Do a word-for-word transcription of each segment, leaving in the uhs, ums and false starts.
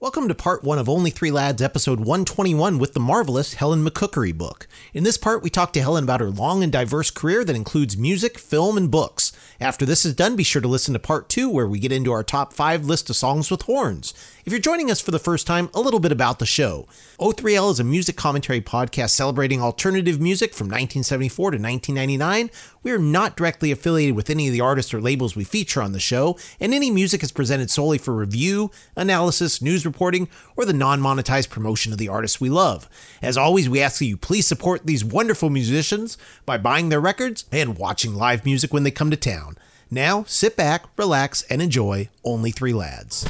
Welcome to part one of Only Three Lads, episode one twenty-one, with the marvelous Helen McCookerybook. In this part, we talk to Helen about her long and diverse career that includes music, film, and books. After this is done, be sure to listen to part two, where we get into our top five list of songs with horns. If you're joining us for the first time, a little bit about the show. O three L is a music commentary podcast celebrating alternative music from nineteen seventy-four to nineteen ninety-nine. We are not directly affiliated with any of the artists or labels we feature on the show, and any music is presented solely for review, analysis, news reporting, or the non-monetized promotion of the artists we love. As always, we ask that you please support these wonderful musicians by buying their records and watching live music when they come to town. Now, sit back, relax, and enjoy Only Three Lads.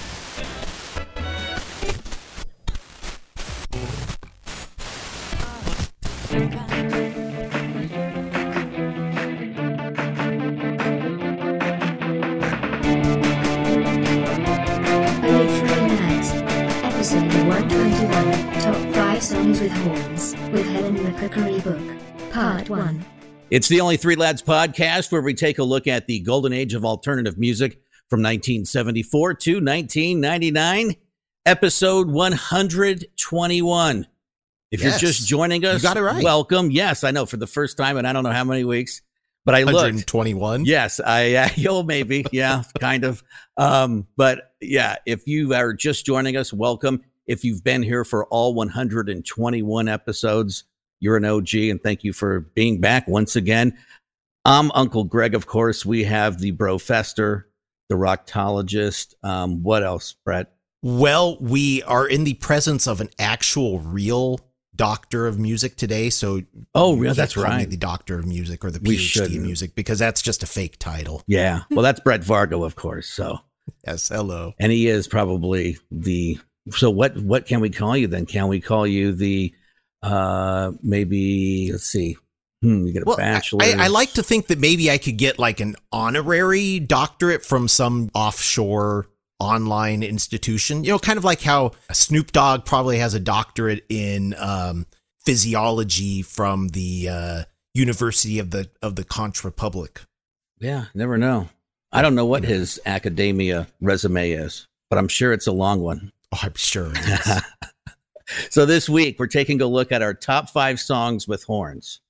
Songs with Horns with Helen McCookerybook, Part one. It's the Only Three Lads podcast, where we take a look at the golden age of alternative music from nineteen seventy-four to nineteen ninety-nine, episode one twenty-one. If yes. You're just joining us, you got it right. Welcome. Yes, I know, for the first time, and I don't know how many weeks, but I looked. one twenty-one? Yes, I, uh, yo, maybe, yeah, kind of. Um, but yeah, if you are just joining us, welcome. If you've been here for all one twenty-one episodes, you're an O G, and thank you for being back once again. I'm Uncle Greg, of course. We have the Brofester, the Rocktologist. Um, what else, Brett? Well, we are in the presence of an actual real doctor of music today. So, oh, yeah, that's right. The doctor of music, or the P H D of music, because that's just a fake title. Yeah. Well, that's Brett Vargo, of course. So, yes, hello. And he is probably the... So what what can we call you then? Can we call you the uh maybe let's see. Hmm, you get a well, bachelor. I, I like to think that maybe I could get like an honorary doctorate from some offshore online institution. You know, kind of like how Snoop Dogg probably has a doctorate in um physiology from the uh University of the of the Conch Republic. Yeah, never know. I don't know what mm-hmm. his academia resume is, but I'm sure it's a long one. Oh, I'm sure it is. So this week, we're taking a look at our top five songs with horns.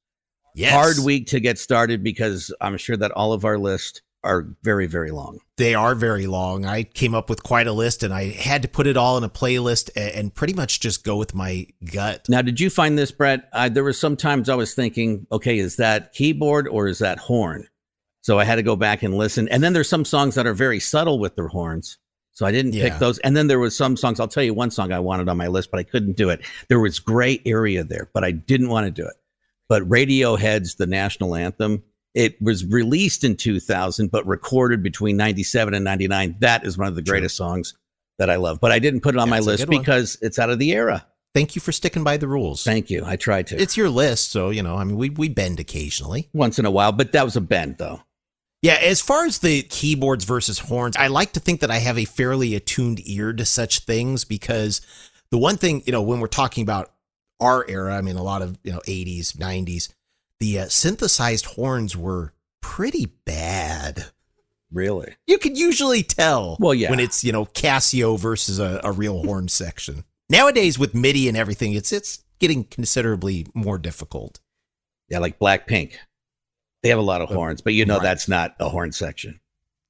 Yes. Hard week to get started, because I'm sure that all of our lists are very, very long. They are very long. I came up with quite a list, and I had to put it all in a playlist and, and pretty much just go with my gut. Now, did you find this, Brett? I, there was sometimes I was thinking, okay, is that keyboard or is that horn? So I had to go back and listen. And then there's some songs that are very subtle with their horns. So I didn't yeah. pick those. And then there was some songs. I'll tell you one song I wanted on my list, but I couldn't do it. There was gray area there, but I didn't want to do it. But Radiohead's The National Anthem, it was released in two thousand, but recorded between ninety-seven and ninety-nine. That is one of the greatest True. songs that I love. But I didn't put it on yeah, my list because it's out of the era. Thank you for sticking by the rules. Thank you. I tried to. It's your list. So, you know, I mean, we, we bend occasionally. Once in a while, but that was a bend, though. Yeah, as far as the keyboards versus horns, I like to think that I have a fairly attuned ear to such things, because the one thing, you know, when we're talking about our era, I mean, a lot of, you know, eighties, nineties, the uh, synthesized horns were pretty bad. Really? You could usually tell well, yeah. when it's, you know, Casio versus a, a real horn section. Nowadays with MIDI and everything, it's it's getting considerably more difficult. Yeah, like Blackpink. They have a lot of horns, but you know right. that's not a horn section.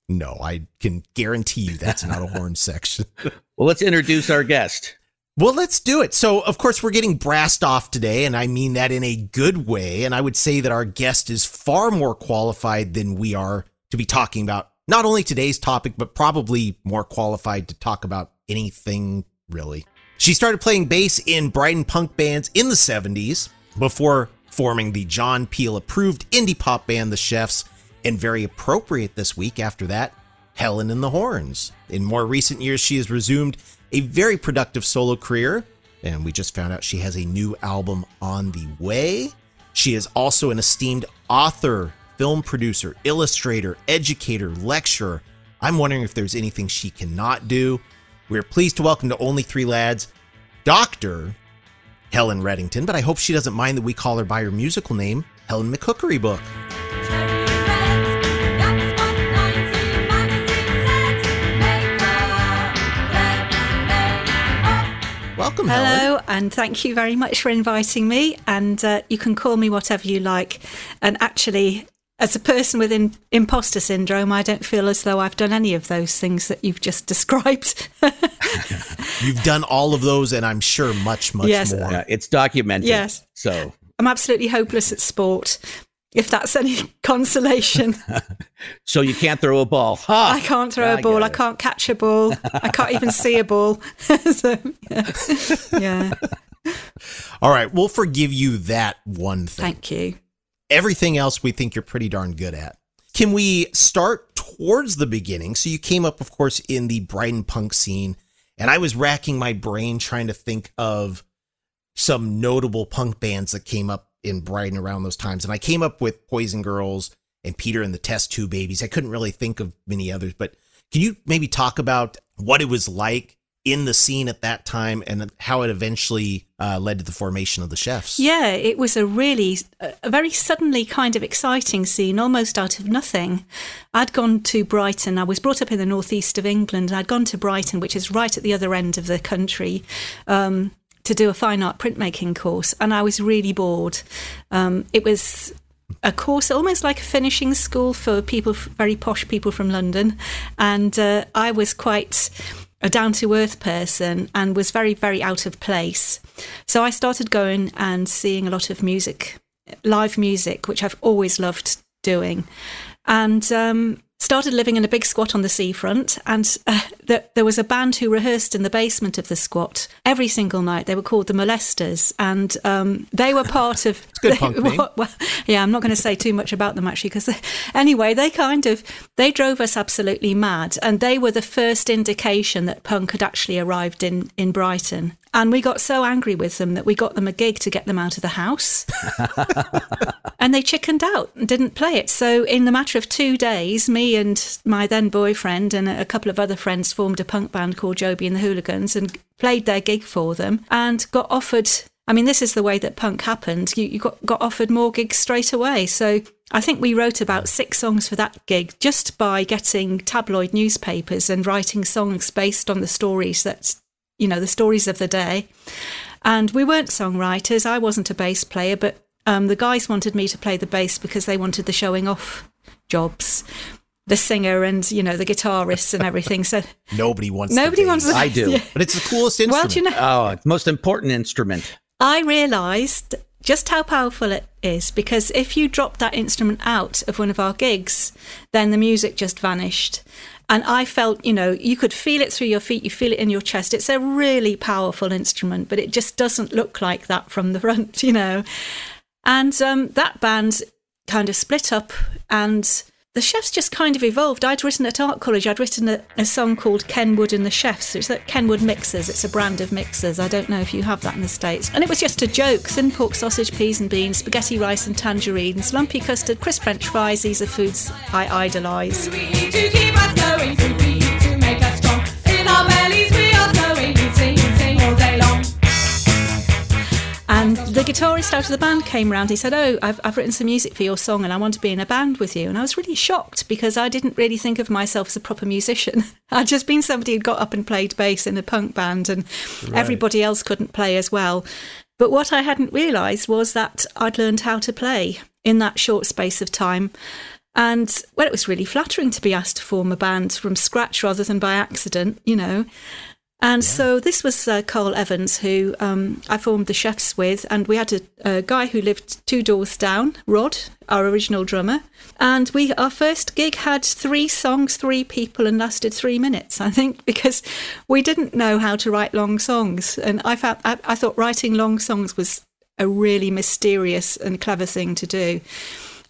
No, I can guarantee you that's not a horn section. Well, let's introduce our guest. Well, let's do it. So, of course, we're getting brassed off today, and I mean that in a good way. And I would say that our guest is far more qualified than we are to be talking about not only today's topic, but probably more qualified to talk about anything, really. She started playing bass in Brighton punk bands in the seventies before forming the John Peel approved indie pop band The Chefs, and very appropriate this week after that, Helen and the Horns. In more recent years, she has resumed a very productive solo career, and we just found out she has a new album on the way. She is also an esteemed author, film producer, illustrator, educator, lecturer. I'm wondering if there's anything she cannot do. We're pleased to welcome to Only Three Lads, Doctor Helen Reddington, but I hope she doesn't mind that we call her by her musical name, Helen McCookerybook. Welcome, Hello, Helen. Hello, and thank you very much for inviting me. And uh, you can call me whatever you like. And actually, as a person with in- imposter syndrome, I don't feel as though I've done any of those things that you've just described. You've done all of those, and I'm sure much, much yes. more. Uh, it's documented. Yes. So I'm absolutely hopeless at sport, if that's any consolation. So you can't throw a ball. Huh. I can't throw I a ball. I can't catch a ball. I can't even see a ball. So, yeah. yeah. All right. We'll forgive you that one thing. Thank you. Everything else we think you're pretty darn good at. Can we start towards the beginning? So you came up, of course, in the Brighton punk scene, and I was racking my brain trying to think of some notable punk bands that came up in Brighton around those times. And I came up with Poison Girls and Peter and the Test Tube Babies. I couldn't really think of many others, but can you maybe talk about what it was like in the scene at that time and how it eventually uh, led to the formation of the Chefs? Yeah, it was a really, a very suddenly kind of exciting scene, almost out of nothing. I'd gone to Brighton. I was brought up in the northeast of England. I'd gone to Brighton, which is right at the other end of the country, um, to do a fine art printmaking course, and I was really bored. Um, it was a course almost like a finishing school for people, very posh people from London, and uh, I was quite a down-to-earth person and was very, very out of place. So I started going and seeing a lot of music, live music, which I've always loved doing, and um, started living in a big squat on the seafront, and uh, the, there was a band who rehearsed in the basement of the squat every single night. They were called the Molesters, and um, they were part of... It's good punk name. Well, yeah, I'm not going to say too much about them, actually, because anyway, they kind of, they drove us absolutely mad, and they were the first indication that punk had actually arrived in, in Brighton. And we got so angry with them that we got them a gig to get them out of the house. And they chickened out and didn't play it. So in the matter of two days, me and my then boyfriend and a couple of other friends formed a punk band called Joby and the Hooligans and played their gig for them and got offered... I mean, this is the way that punk happened. You, you got, got offered more gigs straight away. So I think we wrote about six songs for that gig just by getting tabloid newspapers and writing songs based on the stories that... you know, the stories of the day. And we weren't songwriters. I wasn't a bass player, but um, the guys wanted me to play the bass because they wanted the showing off jobs, the singer and, you know, the guitarists and everything. So Nobody wants Nobody the wants the bass. I do. Yeah. But it's the coolest instrument. Well, do you know, oh, it's the most important instrument. I realised just how powerful it is, because if you dropped that instrument out of one of our gigs, then the music just vanished. And I felt, you know, you could feel it through your feet, you feel it in your chest. It's a really powerful instrument, but it just doesn't look like that from the front, you know. And um, that band kind of split up and the Chefs just kind of evolved. I'd written at art college, I'd written a, a song called Kenwood and the Chefs. It's like Kenwood Mixers. It's a brand of mixers. I don't know if you have that in the States. And it was just a joke. Thin pork sausage, peas and beans, spaghetti rice and tangerines, lumpy custard, crisp French fries. These are foods I idolise. And the guitarist out of the band came round. He said, oh, I've, I've written some music for your song and I want to be in a band with you. And I was really shocked because I didn't really think of myself as a proper musician. I'd just been somebody who'd got up and played bass in a punk band and right. everybody else couldn't play as well. But what I hadn't realised was that I'd learned how to play in that short space of time. And, well, it was really flattering to be asked to form a band from scratch rather than by accident, you know. And yeah. so this was uh, Carl Evans, who um, I formed the Chefs with, and we had a, a guy who lived two doors down, Rod, our original drummer, and we our first gig had three songs, three people, and lasted three minutes, I think, because we didn't know how to write long songs, and I found I, I thought writing long songs was a really mysterious and clever thing to do.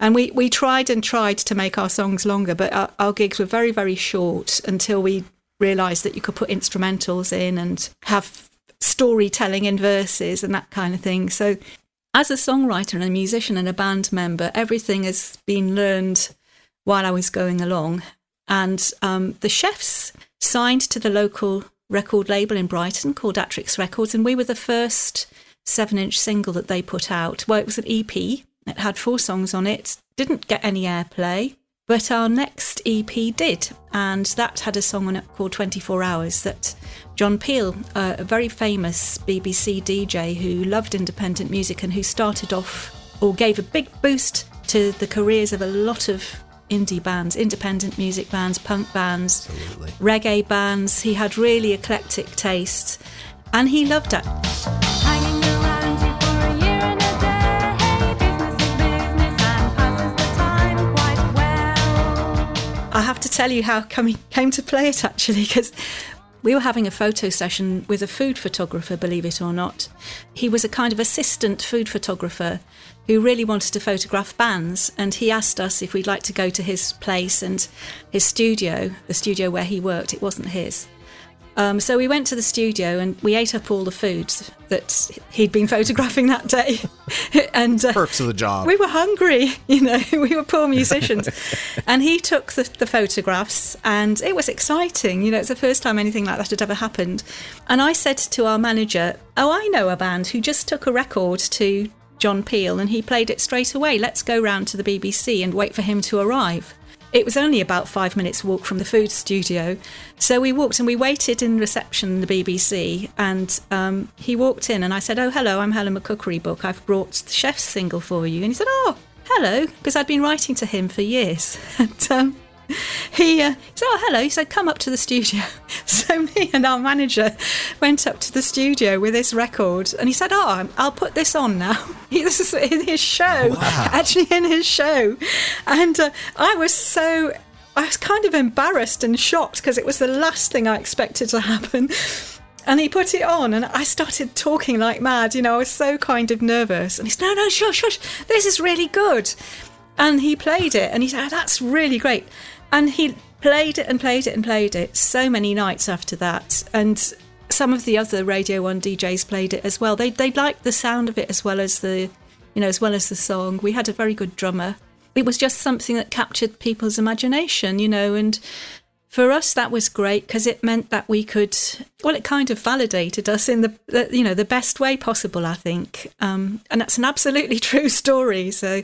And we, we tried and tried to make our songs longer, but our, our gigs were very, very short until we realised that you could put instrumentals in and have storytelling in verses and that kind of thing. So as a songwriter and a musician and a band member, everything has been learned while I was going along. And um, the Chefs signed to the local record label in Brighton called Attrix Records, and we were the first seven-inch single that they put out. Well, it was an E P. It had four songs on it. Didn't get any airplay, but our next E P did, and that had a song on it called twenty-four hours that John Peel, uh, a very famous B B C D J who loved independent music and who started off or gave a big boost to the careers of a lot of indie bands, independent music bands, punk bands, Absolutely. Reggae bands. He had really eclectic tastes, and he loved it. I have to tell you how come he came to play it, actually, because we were having a photo session with a food photographer, believe it or not. He was a kind of assistant food photographer who really wanted to photograph bands, and he asked us if we'd like to go to his place and his studio, the studio where he worked. It wasn't his. Um, so we went to the studio and we ate up all the foods that he'd been photographing that day. and uh, Perks of the job. We were hungry, you know, we were poor musicians. And he took the, the photographs, and it was exciting. You know, it's the first time anything like that had ever happened. And I said to our manager, oh, I know a band who just took a record to John Peel and he played it straight away. Let's go round to the B B C and wait for him to arrive. It was only about five minutes walk from the food studio. So we walked and we waited in reception, the B B C, and um, he walked in and I said, oh, hello, I'm Helen McCookerybook. I've brought the Chef's single for you. And he said, oh, hello, because I'd been writing to him for years. and um, he, uh, he said, oh, hello. He said, come up to the studio. So me and our manager went up to the studio with this record and he said, oh, I'll put this on now. This is in his show, wow. actually in his show. And uh, I was so... I was kind of embarrassed and shocked because it was the last thing I expected to happen. And he put it on and I started talking like mad. You know, I was so kind of nervous. And he said, no, no, shush, shush, this is really good. And he played it and he said, oh, that's really great. And he played it and played it and played it so many nights after that. And some of the other Radio one D Js played it as well. They they liked the sound of it as well as the, you know, as well as the song. We had a very good drummer. It was just something that captured people's imagination, you know, and for us that was great because it meant that we could, well, it kind of validated us in the, the you know, the best way possible, I think. Um, and that's an absolutely true story. So,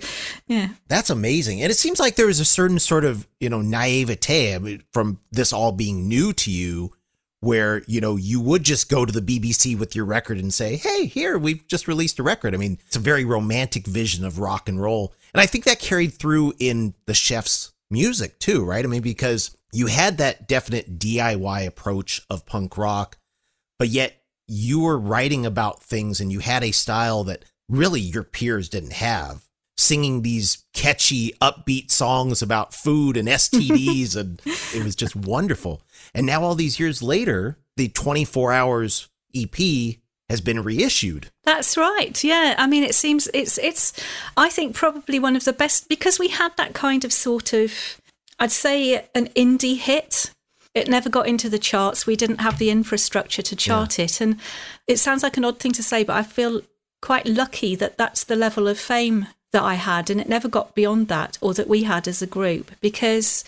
yeah. That's amazing. And it seems like there was a certain sort of, you know, naivete, I mean, from this all being new to you, where, you know, you would just go to the B B C with your record and say, hey, here, we've just released a record. I mean, it's a very romantic vision of rock and roll. And I think that carried through in the Chef's music too, right? I mean, because you had that definite D I Y approach of punk rock, but yet you were writing about things and you had a style that really your peers didn't have, singing these catchy, upbeat songs about food and S T Ds. And it was just wonderful. And now all these years later, the twenty-four hours E P has been reissued. That's right. Yeah. I mean, it seems it's, it's, I think probably one of the best because we had that kind of sort of, I'd say an indie hit. It never got into the charts. We didn't have the infrastructure to chart yeah. it. And it sounds like an odd thing to say, but I feel quite lucky that that's the level of fame that I had. And it never got beyond that, or that we had as a group, because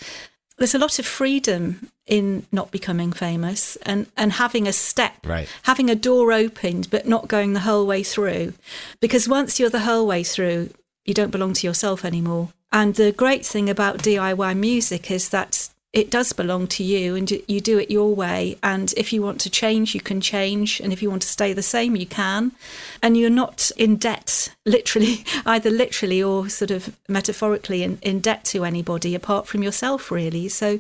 there's a lot of freedom in not becoming famous and, and having a step, right. having a door opened, but not going the whole way through. Because once you're the whole way through, you don't belong to yourself anymore. And the great thing about D I Y music is that it does belong to you and you do it your way. And if you want to change, you can change. And if you want to stay the same, you can. And you're not in debt, literally, either literally or sort of metaphorically in, in debt to anybody apart from yourself, really. So,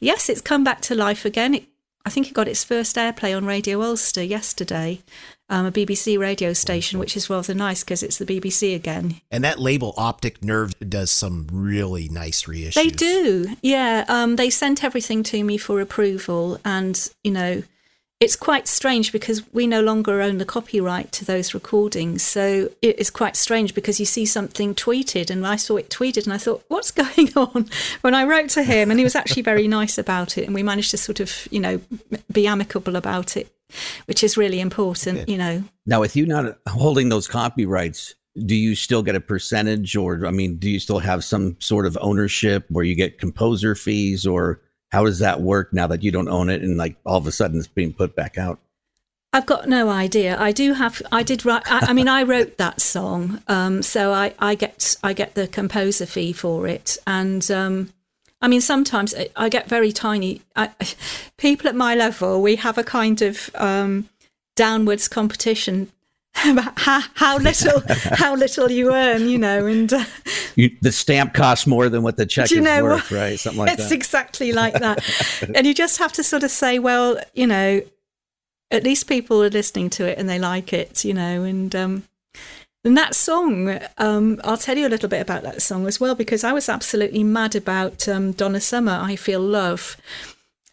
yes, it's come back to life again. It, I think it got its first airplay on Radio Ulster yesterday, um, a B B C radio station, which is rather nice because it's the B B C again. And that label, Optic Nerve, does some really nice reissues. They do, yeah. Um, they sent everything to me for approval. And, you know, it's quite strange because we no longer own the copyright to those recordings. So it is quite strange because you see something tweeted and I saw it tweeted and I thought, what's going on? When I wrote to him, and he was actually very nice about it, and we managed to sort of, you know, be amicable about it. which is really important, yeah. you know. Now, with you not holding those copyrights, do you still get a percentage, or, I mean, do you still have some sort of ownership where you get composer fees, or how does that work now that you don't own it and like all of a sudden it's being put back out? I've got no idea. I do have, I did write, I, I mean, I wrote that song. Um, so I, I get, I get the composer fee for it. And um, I mean, sometimes I get very tiny, I, people at my level, we have a kind of um, downwards competition about how, how little, how little you earn, you know, and uh, you, the stamp costs more than what the check is know, worth, right? Something like it's that. It's exactly like that. And you just have to sort of say, well, you know, at least people are listening to it and they like it, you know. And um, and that song, um, I'll tell you a little bit about that song as well, because I was absolutely mad about um, Donna Summer, I Feel Love.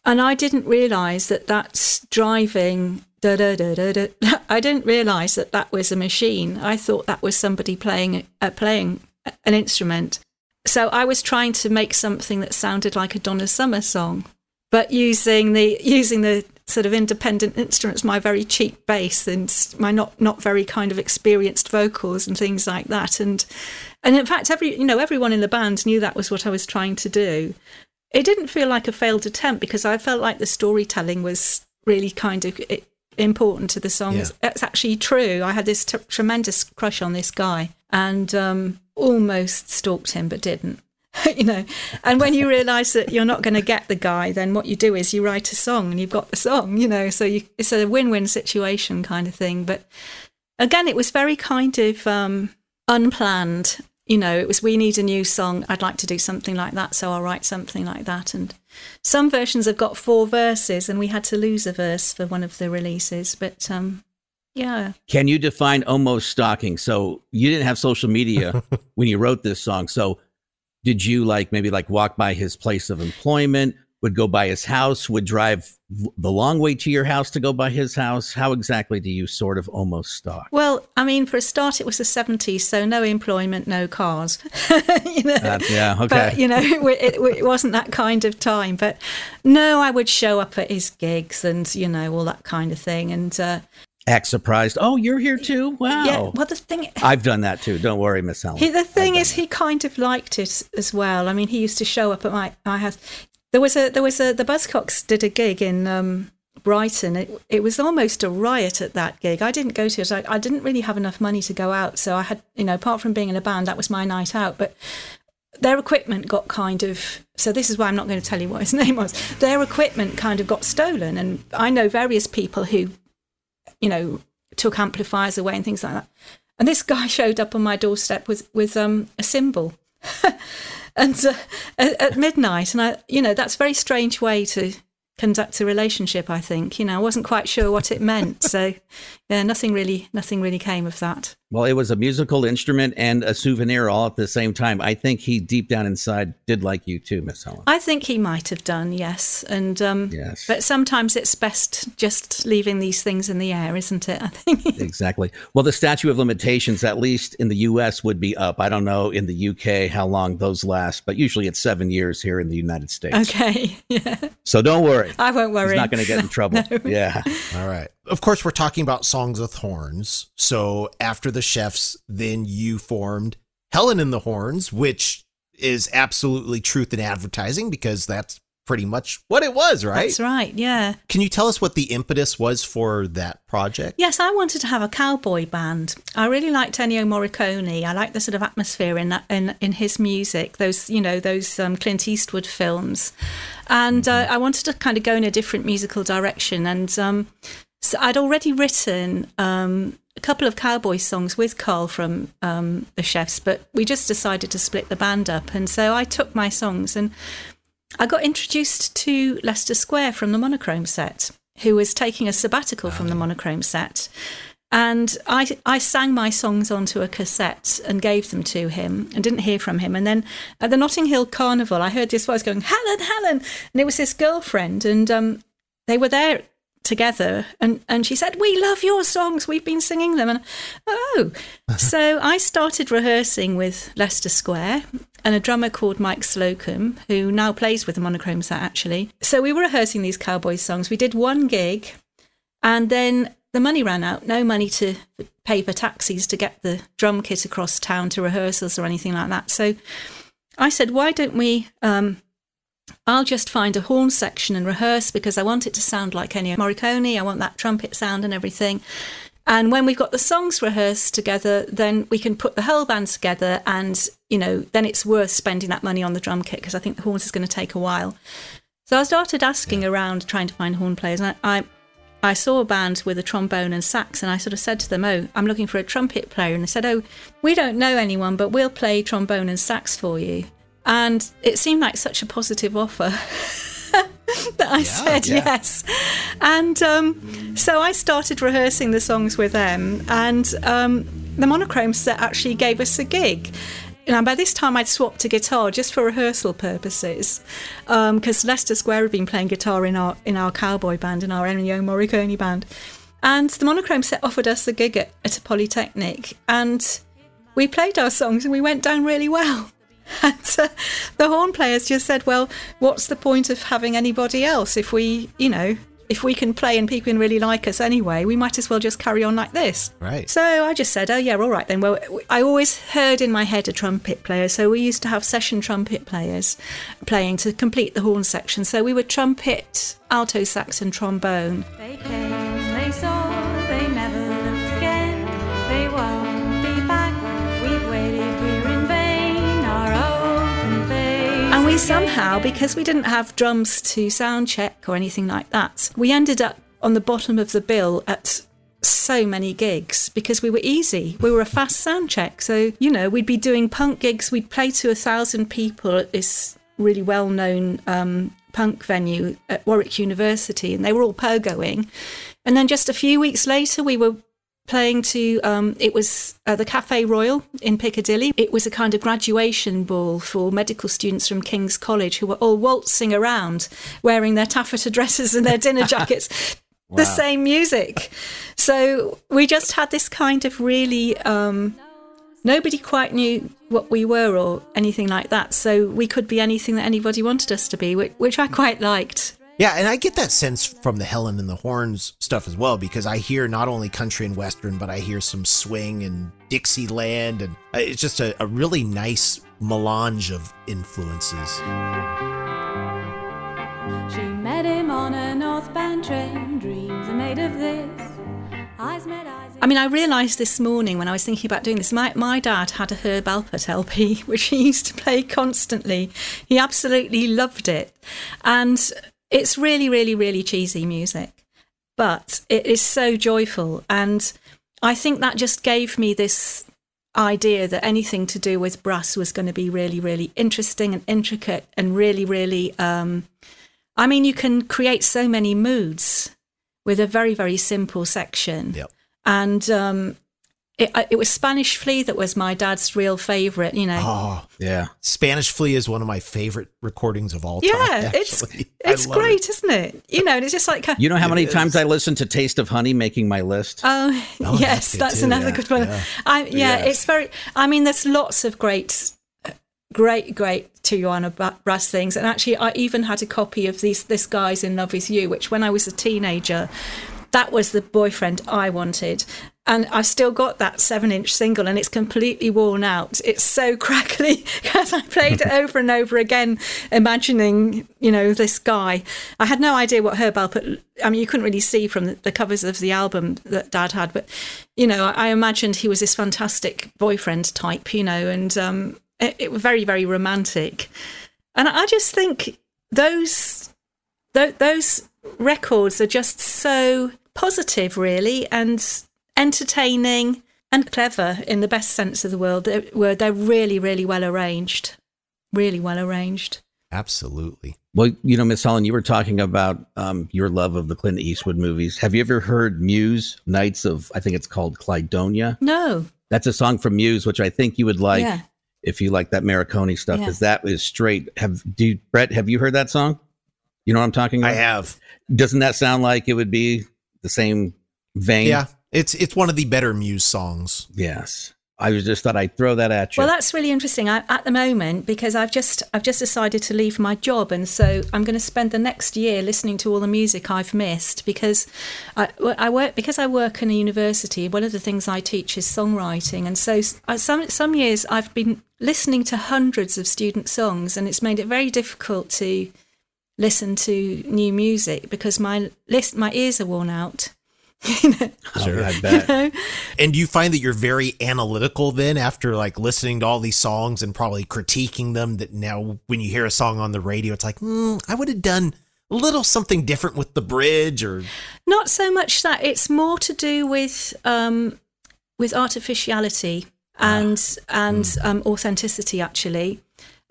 And I didn't realise that that's driving, da da da da da. I didn't realise that that was a machine. I thought that was somebody playing uh, playing an instrument. So I was trying to make something that sounded like a Donna Summer song, but using the using the sort of independent instruments, my very cheap bass and my not not very kind of experienced vocals and things like that. And and in fact, every you know everyone in the band knew that was what I was trying to do. It didn't feel like a failed attempt, because I felt like the storytelling was really kind of important to the song. Yeah. That's actually true. I had this t- tremendous crush on this guy and um, almost stalked him, but didn't. You know, and when you realise that you're not going to get the guy, then what you do is you write a song and you've got the song, you know, so you, it's a win-win situation kind of thing. But again, it was very kind of um, unplanned, you know, it was, we need a new song. I'd like to do something like that. So I'll write something like that. And some versions have got four verses and we had to lose a verse for one of the releases. But um, yeah. Can you define almost stalking? So you didn't have social media when you wrote this song. So did you like maybe like walk by his place of employment, would go by his house, would drive the long way to your house to go by his house? How exactly do you sort of almost stalk? Well, I mean, for a start, it was the seventies, so no employment, no cars. You know? That's, yeah, okay. But, you know, it, it, it wasn't that kind of time. But no, I would show up at his gigs and, you know, all that kind of thing. And uh, act surprised. Oh, you're here too? Wow. Yeah, well, the thing... I've done that too. Don't worry, Miss Helen. He, the thing is, that. He kind of liked it as well. I mean, he used to show up at my, my house. There was a, there was a, the Buzzcocks did a gig in um, Brighton. It, it was almost a riot at that gig. I didn't go to it. I, I didn't really have enough money to go out. So I had, you know, apart from being in a band, that was my night out. But their equipment got kind of, so this is why I'm not going to tell you what his name was. Their equipment kind of got stolen. And I know various people who, you know, took amplifiers away and things like that. And this guy showed up on my doorstep with, with um, a cymbal. And uh, at midnight, and I, you know, that's a very strange way to conduct a relationship, I think. You know, I wasn't quite sure what it meant. So yeah, nothing really, nothing really came of that. Well, it was a musical instrument and a souvenir all at the same time. I think he deep down inside did like you too, Miss Helen. I think he might have done, yes. And um, yes. But sometimes it's best just leaving these things in the air, isn't it? I think exactly. Well, the statute of limitations, at least in the U S, would be up. I don't know in the U K how long those last, but usually it's seven years here in the United States. Okay. Yeah. So don't worry. I won't worry. He's not going to get in trouble. No. Yeah. All right. Of course, we're talking about songs with horns. So after the Chefs, then you formed Helen and the Horns, which is absolutely truth in advertising, because that's pretty much what it was, right? That's right, yeah. Can you tell us what the impetus was for that project? Yes, I wanted to have a cowboy band. I really liked Ennio Morricone. I liked the sort of atmosphere in that, in, in his music, those, you know, those um, Clint Eastwood films. And mm-hmm. uh, I wanted to kind of go in a different musical direction. And um, so I'd already written... Um, a couple of cowboy songs with Carl from um, The Chefs, but we just decided to split the band up. And so I took my songs and I got introduced to Lester Square from the Monochrome Set, who was taking a sabbatical wow. from the Monochrome Set. And I, I sang my songs onto a cassette and gave them to him and didn't hear from him. And then at the Notting Hill Carnival, I heard this voice going, Helen, Helen. And it was his girlfriend. And um, they were there together, and and she said, we love your songs, we've been singing them. And oh so I started rehearsing with Leicester Square and a drummer called Mike Slocum, who now plays with the Monochrome Set, actually. So we were rehearsing these cowboy songs. We did one gig And then the money ran out, no money to pay for taxis to get the drum kit across town to rehearsals or anything like that. So I said, why don't we, um, I'll just find a horn section and rehearse, because I want it to sound like Ennio Morricone. I want that trumpet sound and everything. And when we've got the songs rehearsed together, then we can put the whole band together, and, you know, then it's worth spending that money on the drum kit, because I think the horns is going to take a while. So I started asking yeah. around, trying to find horn players, and I, I I saw a band with a trombone and sax, and I sort of said to them, oh, I'm looking for a trumpet player. And they said, oh, we don't know anyone, but we'll play trombone and sax for you. And it seemed like such a positive offer that I yeah, said yeah. yes. And um, so I started rehearsing the songs with them, and um, the Monochrome Set actually gave us a gig. And by this time I'd swapped a guitar just for rehearsal purposes, because um, Lester Square had been playing guitar in our in our cowboy band, in our Ennio Morricone band. And the Monochrome Set offered us a gig at, at a polytechnic, and we played our songs and we went down really well. And uh, the horn players just said, well, what's the point of having anybody else if we, you know, if we can play and people can really like us anyway, we might as well just carry on like this. Right. So I just said, oh, yeah, all right then. Well, I always heard in my head a trumpet player. So we used to have session trumpet players playing to complete the horn section. So we would trumpet, alto sax and trombone. They came, they saw, they never looked again. They won't be back. We've waited here in vain. Our open face. And we somehow, because we didn't have drums to sound check or anything like that, we ended up on the bottom of the bill at so many gigs because we were easy. We were a fast sound check. So, you know, we'd be doing punk gigs. We'd play to a thousand people at this really well-known um, punk venue at Warwick University, and they were all pogoing. And then just a few weeks later, we were playing to, um, it was uh, the Café Royal in Piccadilly. It was a kind of graduation ball for medical students from King's College who were all waltzing around, wearing their taffeta dresses and their dinner jackets, wow. the same music. So we just had this kind of really, um, nobody quite knew what we were or anything like that. So we could be anything that anybody wanted us to be, which, which I quite liked. Yeah, and I get that sense from the Helen and the Horns stuff as well, because I hear not only country and western, but I hear some swing and Dixieland, and it's just a, a really nice melange of influences. She met him on a northbound train, dreams are made of this, eyes met eyes. I mean, I realised this morning when I was thinking about doing this, my, my dad had a Herb Alpert L P, which he used to play constantly. He absolutely loved it. And it's really, really, really cheesy music, but it is so joyful. And I think that just gave me this idea that anything to do with brass was going to be really, really interesting and intricate and really, really, um, I mean, you can create so many moods with a very, very simple section. Yep. And um, it, it was Spanish Flea that was my dad's real favourite, you know. Oh, yeah. Spanish Flea is one of my favorite recordings of all time. Yeah, actually. it's it's great, it. isn't it? You know, and it's just like... You know how many is. times I listened to Taste of Honey making my list? Oh, oh yes, that's, that's too, another yeah. good one. Yeah, I, yeah yes. it's very... I mean, there's lots of great, great, great Tijuana Brass things. And actually, I even had a copy of these, this guy's In Love With You, which when I was a teenager... That was the boyfriend I wanted. And I've still got that seven-inch single, and it's completely worn out. It's so crackly because I played it over and over again, imagining, you know, this guy. I had no idea what Herb Alpert... I mean, you couldn't really see from the covers of the album that Dad had, but, you know, I imagined he was this fantastic boyfriend type, you know, and um, it, it was very, very romantic. And I just think those th- those records are just so... positive, really, and entertaining and clever in the best sense of the word. They're, they're really, really well arranged. Really well arranged. Absolutely. Well, you know, Miss Helen, you were talking about um, your love of the Clint Eastwood movies. Have you ever heard Muse, Nights of, I think it's called Clydonia? No. That's a song from Muse, which I think you would like yeah. if you like that Morricone stuff, because yeah. that is straight. Have do you, Brett, have you heard that song? You know what I'm talking about? I have. Doesn't that sound like it would be the same vein? Yeah, it's it's one of the better Muse songs. Yes. I was just thought I'd throw that at you. Well, that's really interesting. I, at the moment, because I've just I've just decided to leave my job, and so I'm going to spend the next year listening to all the music I've missed, because I, I work because I work in a university. One of the things I teach is songwriting, and so some some years I've been listening to hundreds of student songs, and it's made it very difficult to listen to new music because my list my ears are worn out. You know? Sure, I bet. You know? And do you find that you're very analytical then after like listening to all these songs and probably critiquing them, that now when you hear a song on the radio, it's like, hmm, I would have done a little something different with the bridge? Or not so much that. It's more to do with um, with artificiality and ah. and mm. um, authenticity, actually.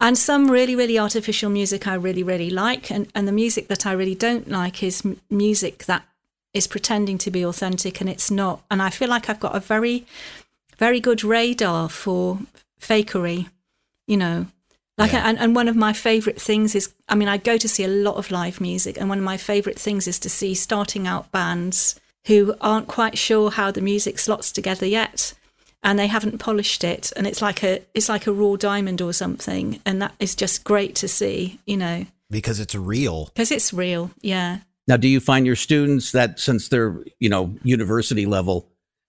And some really, really artificial music I really, really like. And, and the music that I really don't like is m- music that is pretending to be authentic and it's not. And I feel like I've got a very, very good radar for fakery, you know. Like, yeah. I, and, and one of my favourite things is, I mean, I go to see a lot of live music, and one of my favourite things is to see starting out bands who aren't quite sure how the music slots together yet, and they haven't polished it, and it's like a it's like a raw diamond or something, and that is just great to see, you know. Because it's real. Because it's real, yeah. Now, do you find your students that since they're, you know, university level,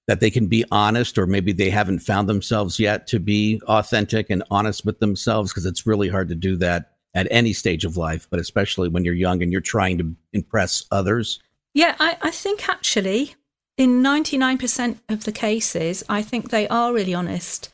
that they can be honest, or maybe they haven't found themselves yet to be authentic and honest with themselves? Because it's really hard to do that at any stage of life, but especially when you're young and you're trying to impress others. Yeah, I, I think actually in ninety-nine percent of the cases, I think they are really honest.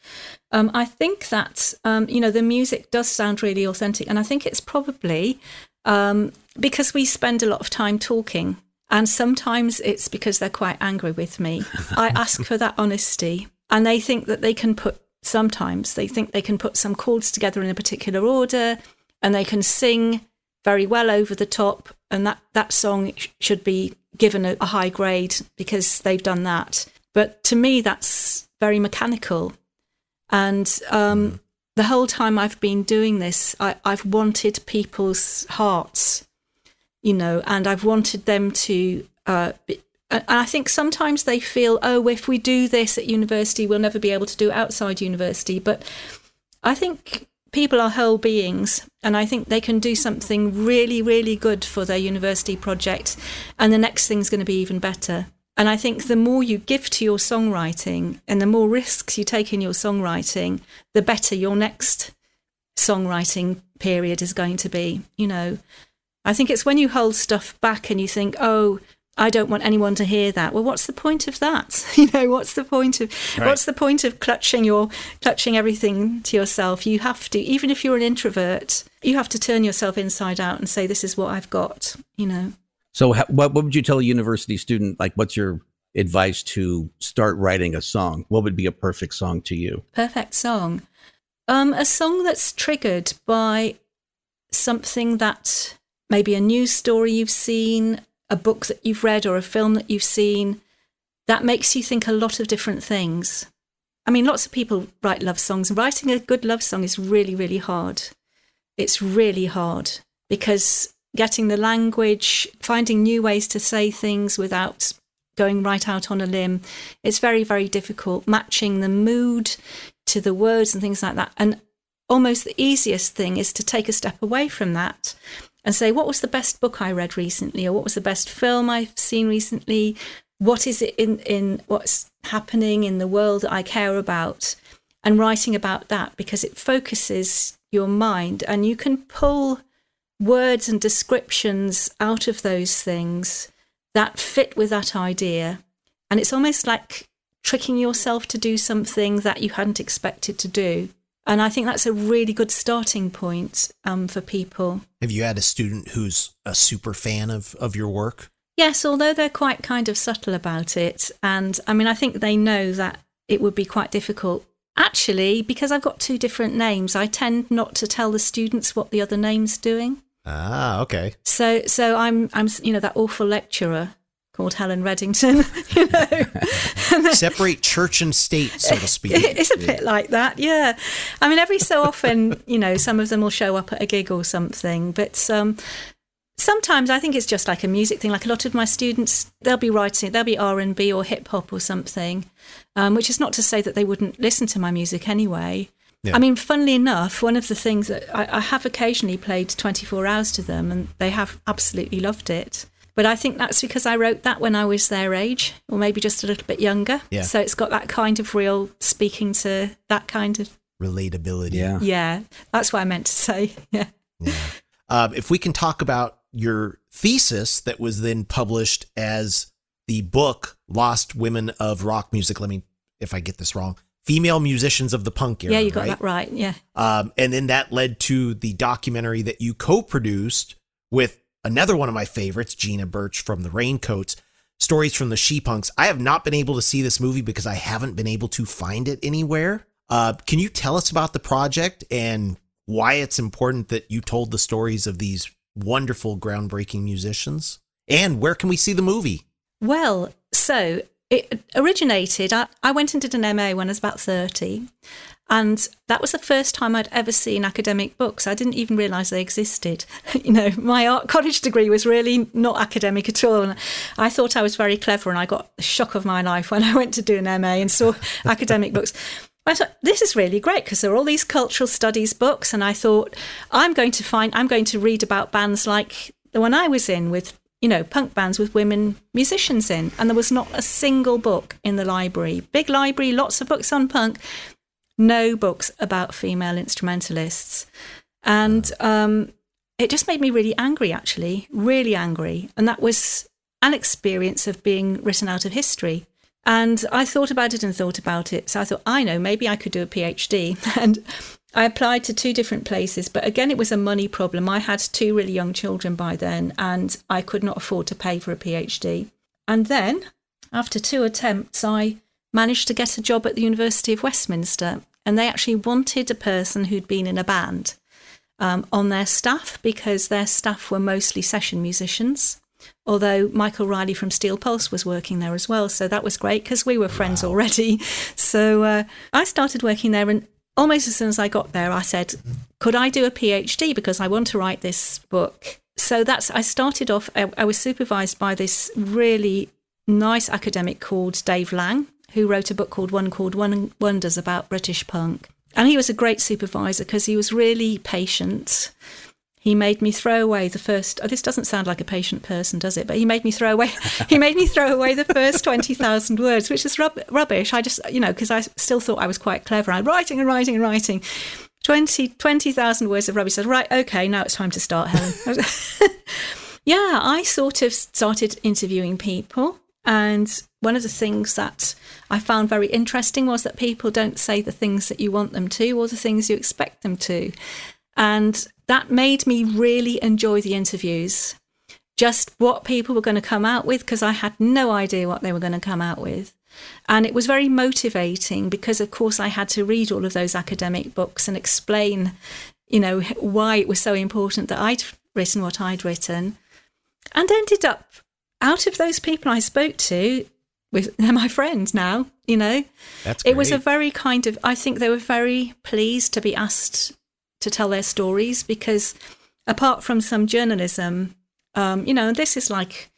Um, I think that, um, you know, the music does sound really authentic. And I think it's probably... Um, because we spend a lot of time talking, and sometimes it's because they're quite angry with me. I ask for that honesty, and they think that they can put, sometimes they think they can put some chords together in a particular order, and they can sing very well over the top, and that, that song sh- should be given a, a high grade because they've done that. But to me, that's very mechanical. And, um, the whole time I've been doing this, I, I've wanted people's hearts, you know, and I've wanted them to, uh, be, and I think sometimes they feel, oh, if we do this at university, we'll never be able to do it outside university. But I think people are whole beings, and I think they can do something really, really good for their university project, and the next thing's going to be even better. And I think the more you give to your songwriting and the more risks you take in your songwriting, the better your next songwriting period is going to be. You know, I think it's when you hold stuff back and you think, oh, I don't want anyone to hear that. Well, what's the point of that? You know, what's the point of right. what's the point of clutching your clutching everything to yourself? You have to, even if you're an introvert, you have to turn yourself inside out and say, this is what I've got, you know. So what what would you tell a university student, like what's your advice to start writing a song? What would be a perfect song to you? Perfect song. Um, a song that's triggered by something that maybe a news story you've seen, a book that you've read, or a film that you've seen, that makes you think a lot of different things. I mean, lots of people write love songs. Writing a good love song is really, really hard. It's really hard because... getting the language, finding new ways to say things without going right out on a limb. It's very, very difficult, matching the mood to the words and things like that. And almost the easiest thing is to take a step away from that and say, what was the best book I read recently? Or what was the best film I've seen recently? What is it in, in what's happening in the world that I care about? And writing about that, because it focuses your mind and you can pull words and descriptions out of those things that fit with that idea. And it's almost like tricking yourself to do something that you hadn't expected to do. And I think that's a really good starting point um, for people. Have you had a student who's a super fan of, of your work? Yes, although they're quite kind of subtle about it. And I mean, I think they know that it would be quite difficult. Actually, because I've got two different names, I tend not to tell the students what the other name's doing. Ah, okay. So, so I'm, I'm, you know, that awful lecturer called Helen Reddington. You know, then, separate church and state, so to speak. It's a bit like that, yeah. I mean, every so often, you know, some of them will show up at a gig or something, but um, sometimes I think it's just like a music thing. Like a lot of my students, they'll be writing, they'll be R and B or hip hop or something, um, which is not to say that they wouldn't listen to my music anyway. Yeah. I mean, funnily enough, one of the things that I, I have occasionally played twenty-four hours to them, and they have absolutely loved it. But I think that's because I wrote that when I was their age, or maybe just a little bit younger. Yeah. So it's got that kind of real speaking to that kind of relatability. Yeah, yeah, that's what I meant to say. Yeah. Yeah. Um, if we can talk about your thesis that was then published as the book Lost Women of Rock Music. Let me, if I get this wrong. Female musicians of the punk era. Yeah, you got right? that right. Yeah. Um, and then that led to the documentary that you co-produced with another one of my favorites, Gina Birch from The Raincoats, Stories from the She-Punks. I have not been able to see this movie because I haven't been able to find it anywhere. Uh, can you tell us about the project and why it's important that you told the stories of these wonderful, groundbreaking musicians? And where can we see the movie? Well, so... It originated, I, I went and did an M A when I was about thirty, and that was the first time I'd ever seen academic books. I didn't even realise they existed. You know, my art college degree was really not academic at all. And I thought I was very clever, and I got the shock of my life when I went to do an M A and saw academic books. I thought, this is really great, because there are all these cultural studies books, and I thought, I'm going to find, I'm going to read about bands like the one I was in with, you know, punk bands with women musicians in. And there was not a single book in the library. Big library, lots of books on punk, no books about female instrumentalists. And um, it just made me really angry, actually, really angry. And that was an experience of being written out of history. And I thought about it and thought about it. So I thought, I know, maybe I could do a PhD. And I applied to two different places, but again, it was a money problem. I had two really young children by then, and I could not afford to pay for a PhD. And then, after two attempts, I managed to get a job at the University of Westminster, and they actually wanted a person who'd been in a band um, on their staff, because their staff were mostly session musicians, although Michael Riley from Steel Pulse was working there as well. So that was great, because we were friends wow. already. So uh, I started working there, and almost as soon as I got there, I said, could I do a PhD? Because I want to write this book. So that's, I started off, I, I was supervised by this really nice academic called Dave Laing, who wrote a book called One Chord Wonders about British punk. And he was a great supervisor because he was really patient. He made me throw away the first, oh, this doesn't sound like a patient person, does it? But he made me throw away, he made me throw away the first twenty thousand words, which is rub- rubbish. I just, you know, because I still thought I was quite clever. I'm writing and writing and writing. twenty thousand words of rubbish. I said, right, okay, now it's time to start, Helen. Yeah, I sort of started interviewing people. And one of the things that I found very interesting was that people don't say the things that you want them to or the things you expect them to. And that made me really enjoy the interviews, just what people were going to come out with, because I had no idea what they were going to come out with. And it was very motivating because, of course, I had to read all of those academic books and explain, you know, why it was so important that I'd written what I'd written. And ended up, out of those people I spoke to, with, they're my friends now, you know. That's great. It was a very kind of, I think they were very pleased to be asked to tell their stories, because apart from some journalism, um, you know, this is like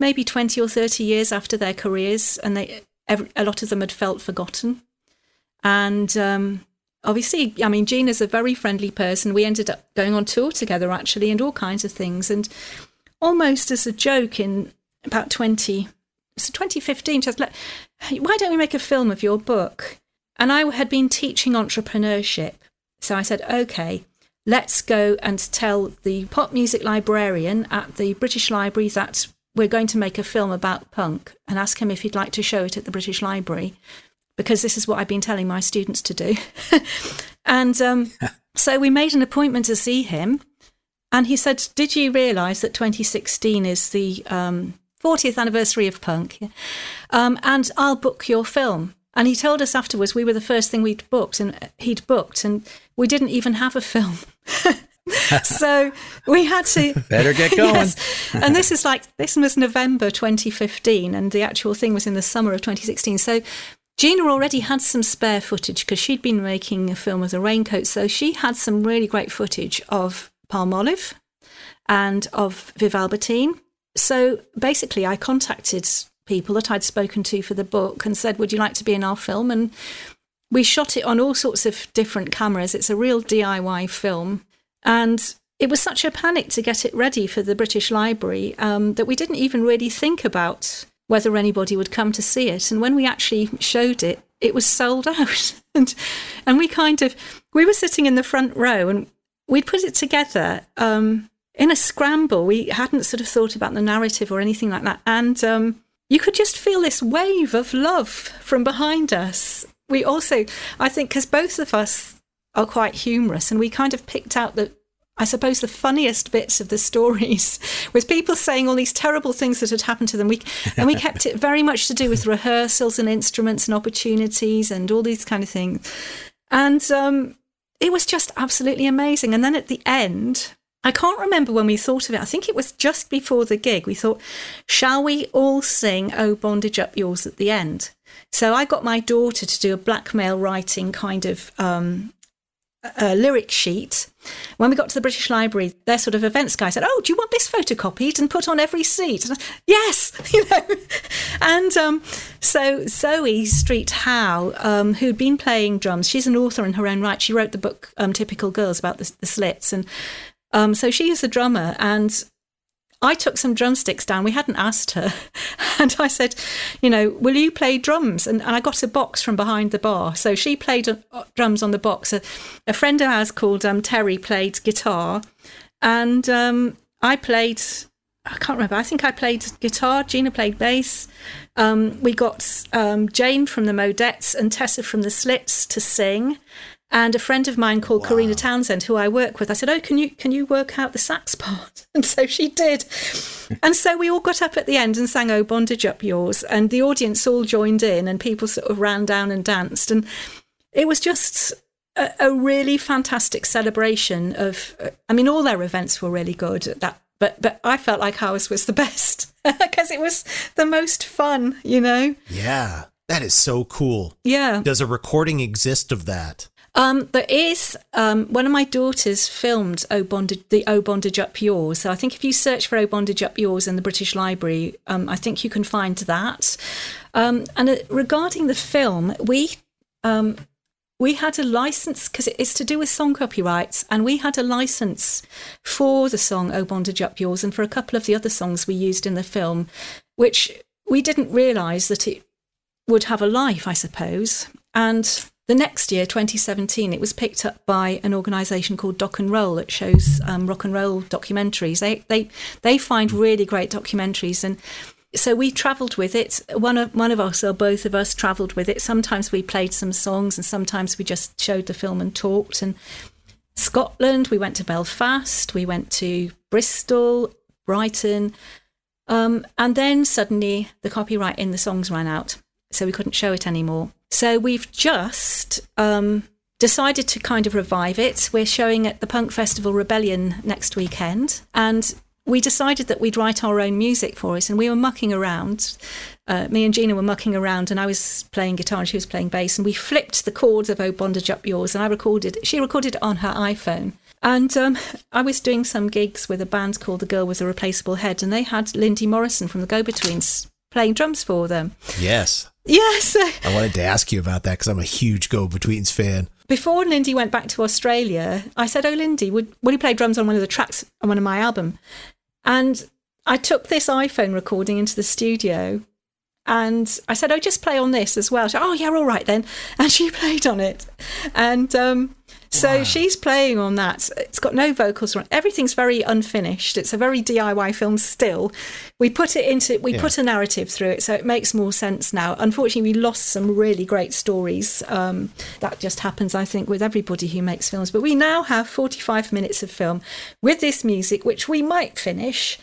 maybe twenty or thirty years after their careers, and they every, a lot of them had felt forgotten. And um, obviously, I mean, Gina's a very friendly person. We ended up going on tour together, actually, and all kinds of things. And almost as a joke in about twenty, so twenty fifteen, she was like, why don't we make a film of your book? And I had been teaching entrepreneurship. So I said, OK, let's go and tell the pop music librarian at the British Library that we're going to make a film about punk, and ask him if he'd like to show it at the British Library, because this is what I've been telling my students to do. And um, so we made an appointment to see him. And he said, did you realise that twenty sixteen is the um, fortieth anniversary of punk? Um, and I'll book your film. And he told us afterwards we were the first thing we'd booked, and he'd booked, and we didn't even have a film. So we had to... Better get going. Yes. And this is like, this was November twenty fifteen, and the actual thing was in the summer of twenty sixteen. So Gina already had some spare footage, because she'd been making a film of The Raincoats. So she had some really great footage of Palm Olive, and of Viv Albertine. So basically I contacted people that I'd spoken to for the book and said, would you like to be in our film? And we shot it on all sorts of different cameras. It's a real D I Y film. And it was such a panic to get it ready for the British Library um, that we didn't even really think about whether anybody would come to see it. And when we actually showed it, it was sold out. and and we kind of, we were sitting in the front row and we'd put it together um, in a scramble. We hadn't sort of thought about the narrative or anything like that. And um, you could just feel this wave of love from behind us. We also, I think, because both of us are quite humorous and we kind of picked out the, I suppose, the funniest bits of the stories with people saying all these terrible things that had happened to them. We, and we kept it very much to do with rehearsals and instruments and opportunities and all these kind of things. And um, it was just absolutely amazing. And then at the end, I can't remember when we thought of it. I think it was just before the gig. We thought, shall we all sing Oh Bondage Up Yours at the end? So I got my daughter to do a blackmail writing kind of um, a lyric sheet. When we got to the British Library, their sort of events guy said, oh, do you want this photocopied and put on every seat? And I, yes, you know. And um, so Zoe Street Howe, um, who'd been playing drums, she's an author in her own right. She wrote the book um, Typical Girls about the, the slits. And um, so she is a drummer. And I took some drumsticks down. We hadn't asked her. And I said, you know, will you play drums? And, and I got a box from behind the bar. So she played a, a, drums on the box. A, a friend of ours called um, Terry played guitar. And um, I played, I can't remember, I think I played guitar. Gina played bass. Um, we got um, Jane from the Modettes and Tessa from the Slits to sing. And a friend of mine called wow. Karina Townsend, who I work with, I said, oh, can you can you work out the sax part? And so she did. And so we all got up at the end and sang Oh Bondage Up Yours. And the audience all joined in and people sort of ran down and danced. And it was just a, a really fantastic celebration of, I mean, all their events were really good at that. But, but I felt like ours was the best because it was the most fun, you know? Yeah, that is so cool. Yeah. Does a recording exist of that? Um, there is, um, one of my daughters filmed Oh Bondage, the Oh Bondage Up Yours. So I think if you search for Oh Bondage Up Yours in the British Library, um, I think you can find that. Um, and uh, regarding the film, we um, we had a license, because it's to do with song copyrights, and we had a license for the song Oh Bondage Up Yours and for a couple of the other songs we used in the film, which we didn't realise that it would have a life, I suppose. And the next year, twenty seventeen, it was picked up by an organisation called Doc and Roll that shows um, rock and roll documentaries. They they they find really great documentaries, and so we travelled with it. One of one of us or both of us travelled with it. Sometimes we played some songs, and sometimes we just showed the film and talked. And Scotland, we went to Belfast, we went to Bristol, Brighton, um, and then suddenly the copyright in the songs ran out, so we couldn't show it anymore. So we've just um, decided to kind of revive it. We're showing at the Punk Festival Rebellion next weekend. And we decided that we'd write our own music for it. And we were mucking around. Uh, me and Gina were mucking around and I was playing guitar and she was playing bass. And we flipped the chords of Oh Bondage Up Yours. And I recorded, she recorded it on her iPhone. And um, I was doing some gigs with a band called The Girl With a Replaceable Head. And they had Lindy Morrison from The Go-Betweens playing drums for them. Yes. Yes. I wanted to ask you about that because I'm a huge Go-Betweens fan. Before Lindy went back to Australia, I said, oh, Lindy, would, will you play drums on one of the tracks on one of my album? And I took this iPhone recording into the studio and I said, oh, just play on this as well. She said, oh, yeah, all right then. And she played on it. And um, so wow. she's playing on that. It's got no vocals. Everything's very unfinished. It's a very D I Y film still. We put it into, we yeah. put a narrative through it, so it makes more sense now. Unfortunately, we lost some really great stories. Um, that just happens, I think, with everybody who makes films. But we now have forty-five minutes of film with this music, which we might finish.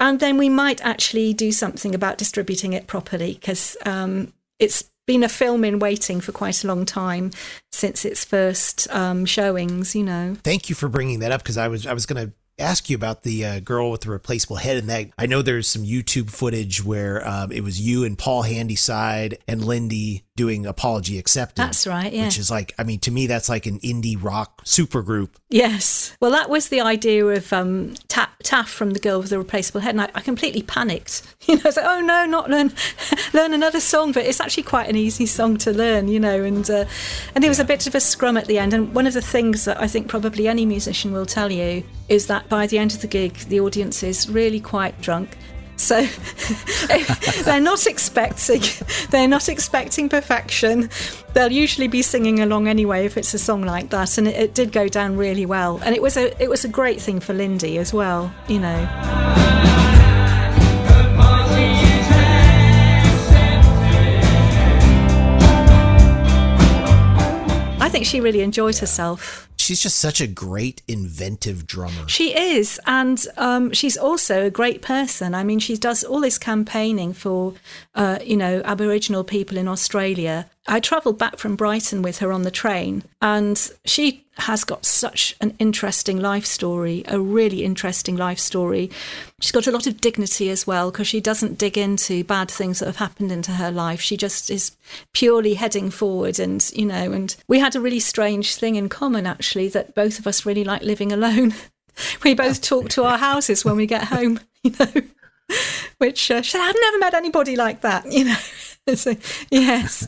And then we might actually do something about distributing it properly, because um, it's been a film in waiting for quite a long time since its first um, showings, you know. Thank you for bringing that up, because I was I was going to ask you about the uh, Girl With the Replaceable Head. And that I know there's some YouTube footage where um, it was you and Paul Handyside and Lindy doing Apology Accepted. That's right, yeah. Which is like, I mean, to me, that's like an indie rock supergroup. Yes. Well, that was the idea of um, Ta- Taff from The Girl with the Replaceable Head, and I, I completely panicked. You know, I was like, oh, no, not learn learn another song, but it's actually quite an easy song to learn, you know, and, uh, and there was yeah. a bit of a scrum at the end, and one of the things that I think probably any musician will tell you is that by the end of the gig, the audience is really quite drunk. So they're not expecting, they're not expecting perfection. They'll usually be singing along anyway if it's a song like that, and it, it did go down really well. And it was a it was a great thing for Lindy as well, you know. I think she really enjoyed herself. She's just such a great inventive drummer. She is, and um, she's also a great person. I mean, she does all this campaigning for, uh, you know, Aboriginal people in Australia. I travelled back from Brighton with her on the train, and she has got such an interesting life story, a really interesting life story. She's got a lot of dignity as well, because she doesn't dig into bad things that have happened into her life. She just is purely heading forward, and, you know, and we had a really strange thing in common, actually, that both of us really like living alone. We both talk to our houses when we get home, you know, which uh, I've never met anybody like that, you know. So, yes.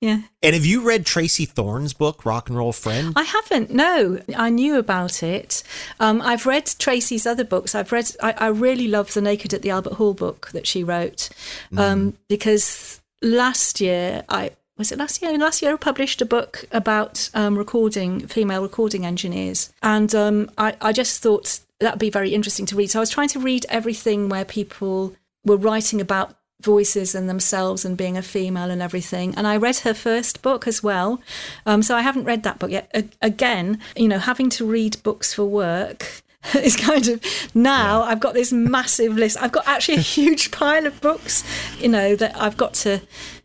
Yeah. And have you read Tracy Thorn's book, Rock and Roll Friend? I haven't. No, I knew about it. Um, I've read Tracy's other books. I've read. I, I really love the Naked at the Albert Hall book that she wrote, um, mm. because last year I was it last year. Last year I published a book about um, recording female recording engineers, and um, I, I just thought that'd be very interesting to read. So I was trying to read everything where people were writing about voices and themselves and being a female and everything, and I read her first book as well, um so I haven't read that book yet. A- again you know, having to read books for work is kind of now yeah. I've got this massive list. I've got actually a huge pile of books, you know, that I've got to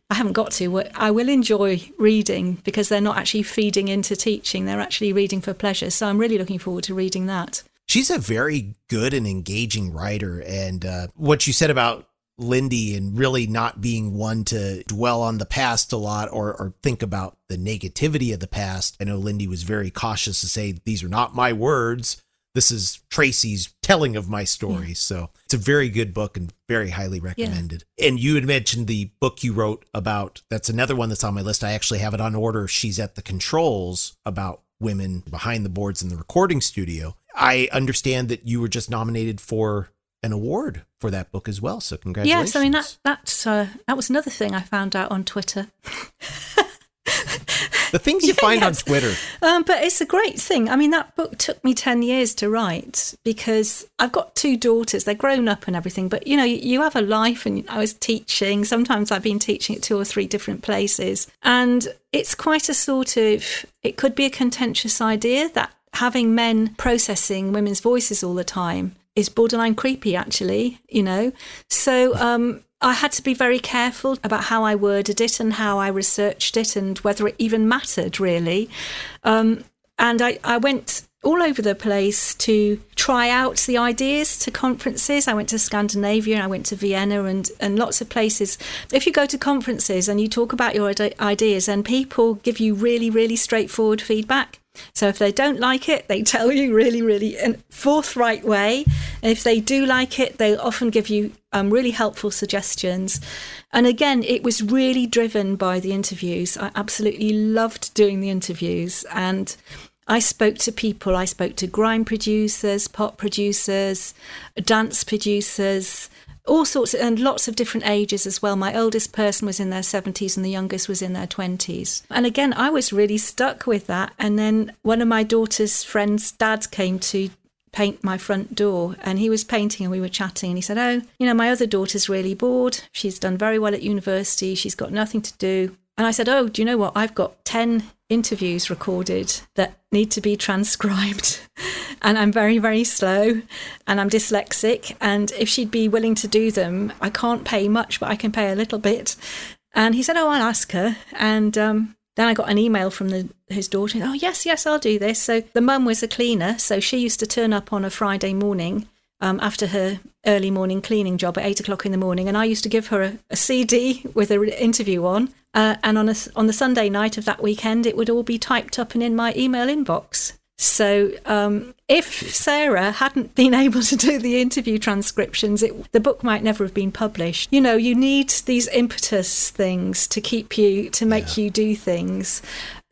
I haven't got to I will enjoy reading, because they're not actually feeding into teaching, they're actually reading for pleasure. So I'm really looking forward to reading that. She's a very good and engaging writer, and uh what you said about Lindy and really not being one to dwell on the past a lot, or, or think about the negativity of the past. I know Lindy was very cautious to say, these are not my words. This is Tracy's telling of my story. Yeah. So it's a very good book and very highly recommended. Yeah. And you had mentioned the book you wrote about, that's another one that's on my list. I actually have it on order. She's at the Controls, about women behind the boards in the recording studio. I understand that you were just nominated for an award for that book as well, so congratulations. Yes, I mean, that that's uh, that was another thing I found out on Twitter. The things you yeah, find yes. on Twitter. Um, but it's a great thing. I mean, that book took me ten years to write, because I've got two daughters. They're grown up and everything. But, you know, you have a life, and I was teaching. Sometimes I've been teaching at two or three different places. And it's quite a sort of, it could be a contentious idea that having men processing women's voices all the time is borderline creepy, actually, you know. So um, I had to be very careful about how I worded it and how I researched it and whether it even mattered, really. Um, and I, I went all over the place to try out the ideas to conferences. I went to Scandinavia and I went to Vienna and, and lots of places. If you go to conferences and you talk about your ideas, and people give you really, really straightforward feedback. So if they don't like it, they tell you really, really in a forthright way. And if they do like it, they often give you um, really helpful suggestions. And again, it was really driven by the interviews. I absolutely loved doing the interviews. And I spoke to people. I spoke to grime producers, pop producers, dance producers, all sorts, and lots of different ages as well. My oldest person was in their seventies and the youngest was in their twenties. And again, I was really stuck with that. And then one of my daughter's friend's dad came to paint my front door, and he was painting and we were chatting, and he said, oh, you know, my other daughter's really bored. She's done very well at university. She's got nothing to do. And I said, oh, do you know what? I've got ten interviews recorded that need to be transcribed. And I'm very, very slow, and I'm dyslexic. And if she'd be willing to do them, I can't pay much, but I can pay a little bit. And he said, oh, I'll ask her. And um, then I got an email from the, his daughter. Oh, yes, yes, I'll do this. So the mum was a cleaner. So she used to turn up on a Friday morning um, after her early morning cleaning job at eight o'clock in the morning. And I used to give her a, a C D with an interview on. Uh, and on, a, on the Sunday night of that weekend, it would all be typed up and in my email inbox. So um, if Sarah hadn't been able to do the interview transcriptions, it, the book might never have been published. You know, you need these impetus things to keep you, to make yeah. you do things.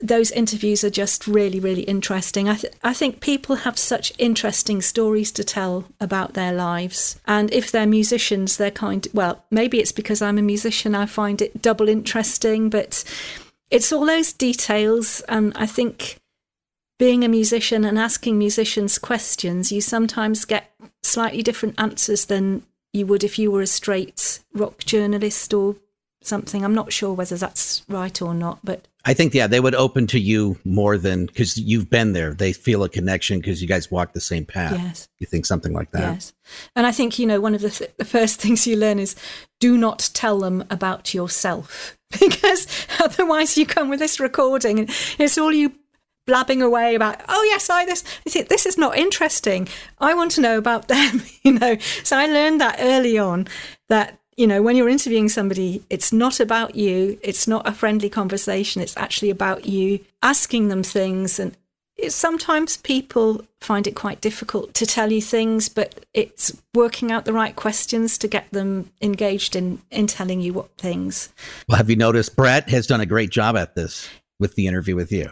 Those interviews are just really, really interesting. I, th- I think people have such interesting stories to tell about their lives. And if they're musicians, they're kind of, well, maybe it's because I'm a musician, I find it double interesting. But it's all those details. And I think being a musician and asking musicians questions, you sometimes get slightly different answers than you would if you were a straight rock journalist or something. I'm not sure whether that's right or not, but I think, yeah, they would open to you more than, because you've been there. They feel a connection because you guys walk the same path. Yes. You think something like that. Yes. And I think, you know, one of the, th- the first things you learn is do not tell them about yourself, because otherwise you come with this recording and it's all you blabbing away about, oh yes, I this this is not interesting. I want to know about them, you know. So I learned that early on, that, you know, when you're interviewing somebody, it's not about you. It's not a friendly conversation. It's actually about you asking them things. And it's, sometimes people find it quite difficult to tell you things, but it's working out the right questions to get them engaged in in telling you what things. Well, have you noticed Brett has done a great job at this with the interview with you?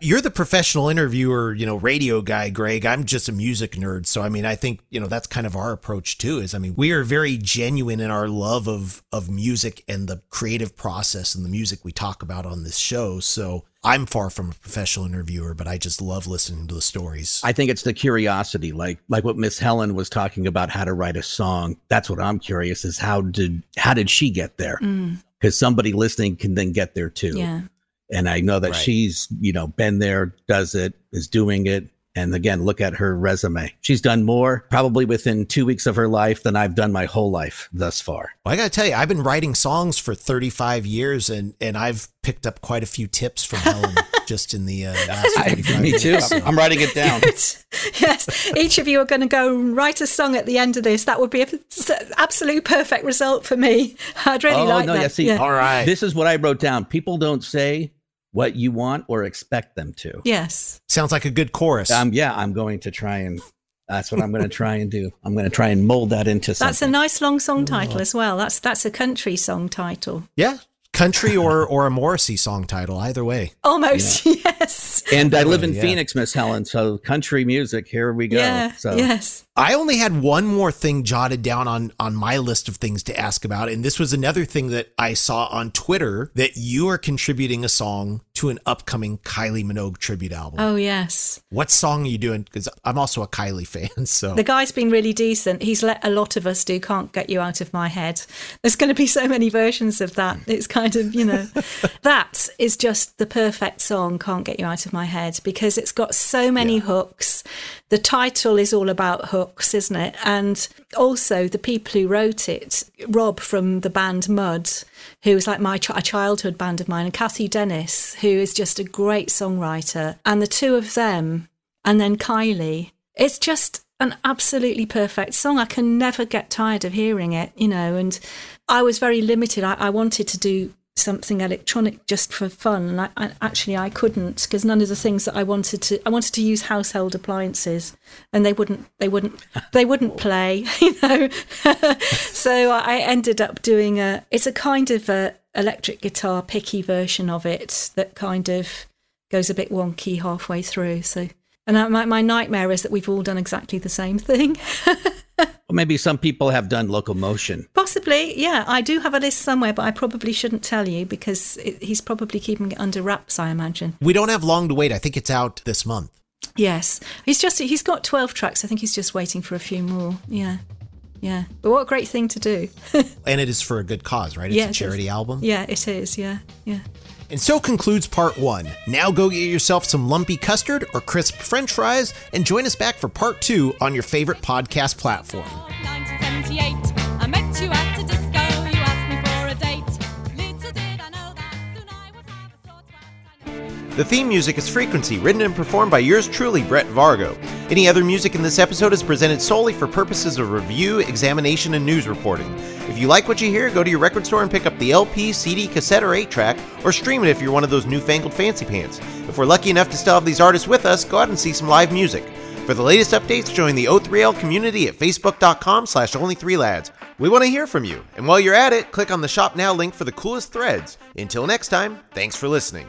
You're the professional interviewer, you know, radio guy, Greg. I'm just a music nerd. So, I mean, I think, you know, that's kind of our approach too, is, I mean, we are very genuine in our love of, of music and the creative process and the music we talk about on this show. So I'm far from a professional interviewer, but I just love listening to the stories. I think it's the curiosity, like like what Miss Helen was talking about, how to write a song. That's what I'm curious, is how did, how did she get there? Mm. 'Cause somebody listening can then get there too. Yeah. And I know that right. she's, you know, been there, does it, is doing it. And again, look at her resume. She's done more probably within two weeks of her life than I've done my whole life thus far. Well, I got to tell you, I've been writing songs for thirty-five years and, and I've picked up quite a few tips from Helen just in the uh, last thirty-five I, me too. Years. I'm writing it down. Yes. Each of you are going to go write a song at the end of this. That would be an absolute perfect result for me. I'd really oh, like no, that. Yeah, see, yeah. All right. This is what I wrote down. People don't say what you want or expect them to. Yes. Sounds like a good chorus. Um, yeah, I'm going to try and, that's what I'm going to try and do. I'm going to try and mold that into something. That's a nice long song title oh. as well. That's that's a country song title. Yeah, country or, or a Morrissey song title, either way. Almost, yeah. Yes. And I live in yeah. Phoenix, Miss Helen, so country music, here we go. Yeah, so. Yes. I only had one more thing jotted down on, on my list of things to ask about. And this was another thing that I saw on Twitter, that you are contributing a song to an upcoming Kylie Minogue tribute album. Oh, yes. What song are you doing? Because I'm also a Kylie fan. So the guy's been really decent. He's let a lot of us do Can't Get You Out of My Head. There's going to be so many versions of that. It's kind of, you know, that is just the perfect song, Can't Get You Out of My Head, because it's got so many yeah. hooks. The title is all about hooks. Books, isn't it? And also the people who wrote it, Rob from the band Mud, who is like my ch- a childhood band of mine, and Kathy Dennis, who is just a great songwriter, and the two of them, and then Kylie. It's just an absolutely perfect song. I can never get tired of hearing it, you know. And I was very limited. I, I wanted to do something electronic just for fun, and I, I, actually I couldn't, because none of the things that I wanted to I wanted to use household appliances, and they wouldn't they wouldn't they wouldn't play, you know. So I ended up doing a it's a kind of a electric guitar picky version of it that kind of goes a bit wonky halfway through. So and I, my, my nightmare is that we've all done exactly the same thing. Maybe some people have done Locomotion. Possibly, yeah. I do have a list somewhere, but I probably shouldn't tell you because it, he's probably keeping it under wraps, I imagine. We don't have long to wait. I think it's out this month. Yes. He's just he's got twelve tracks. I think he's just waiting for a few more. Yeah. Yeah. But what a great thing to do. And it is for a good cause, right? It's yeah, a charity it album. Yeah, it is. Yeah. Yeah. And so concludes part one. Now go get yourself some lumpy custard or crisp french fries and join us back for part two on your favorite podcast platform. The theme music is Frequency, written and performed by yours truly, Brett Vargo. Any other music in this episode is presented solely for purposes of review, examination, and news reporting. If you like what you hear, go to your record store and pick up the L P, C D, cassette, or eight-track, or stream it if you're one of those newfangled fancy pants. If we're lucky enough to still have these artists with us, go out and see some live music. For the latest updates, join the O three L community at facebook.com slash only3lads. We want to hear from you, and while you're at it, click on the Shop Now link for the coolest threads. Until next time, thanks for listening.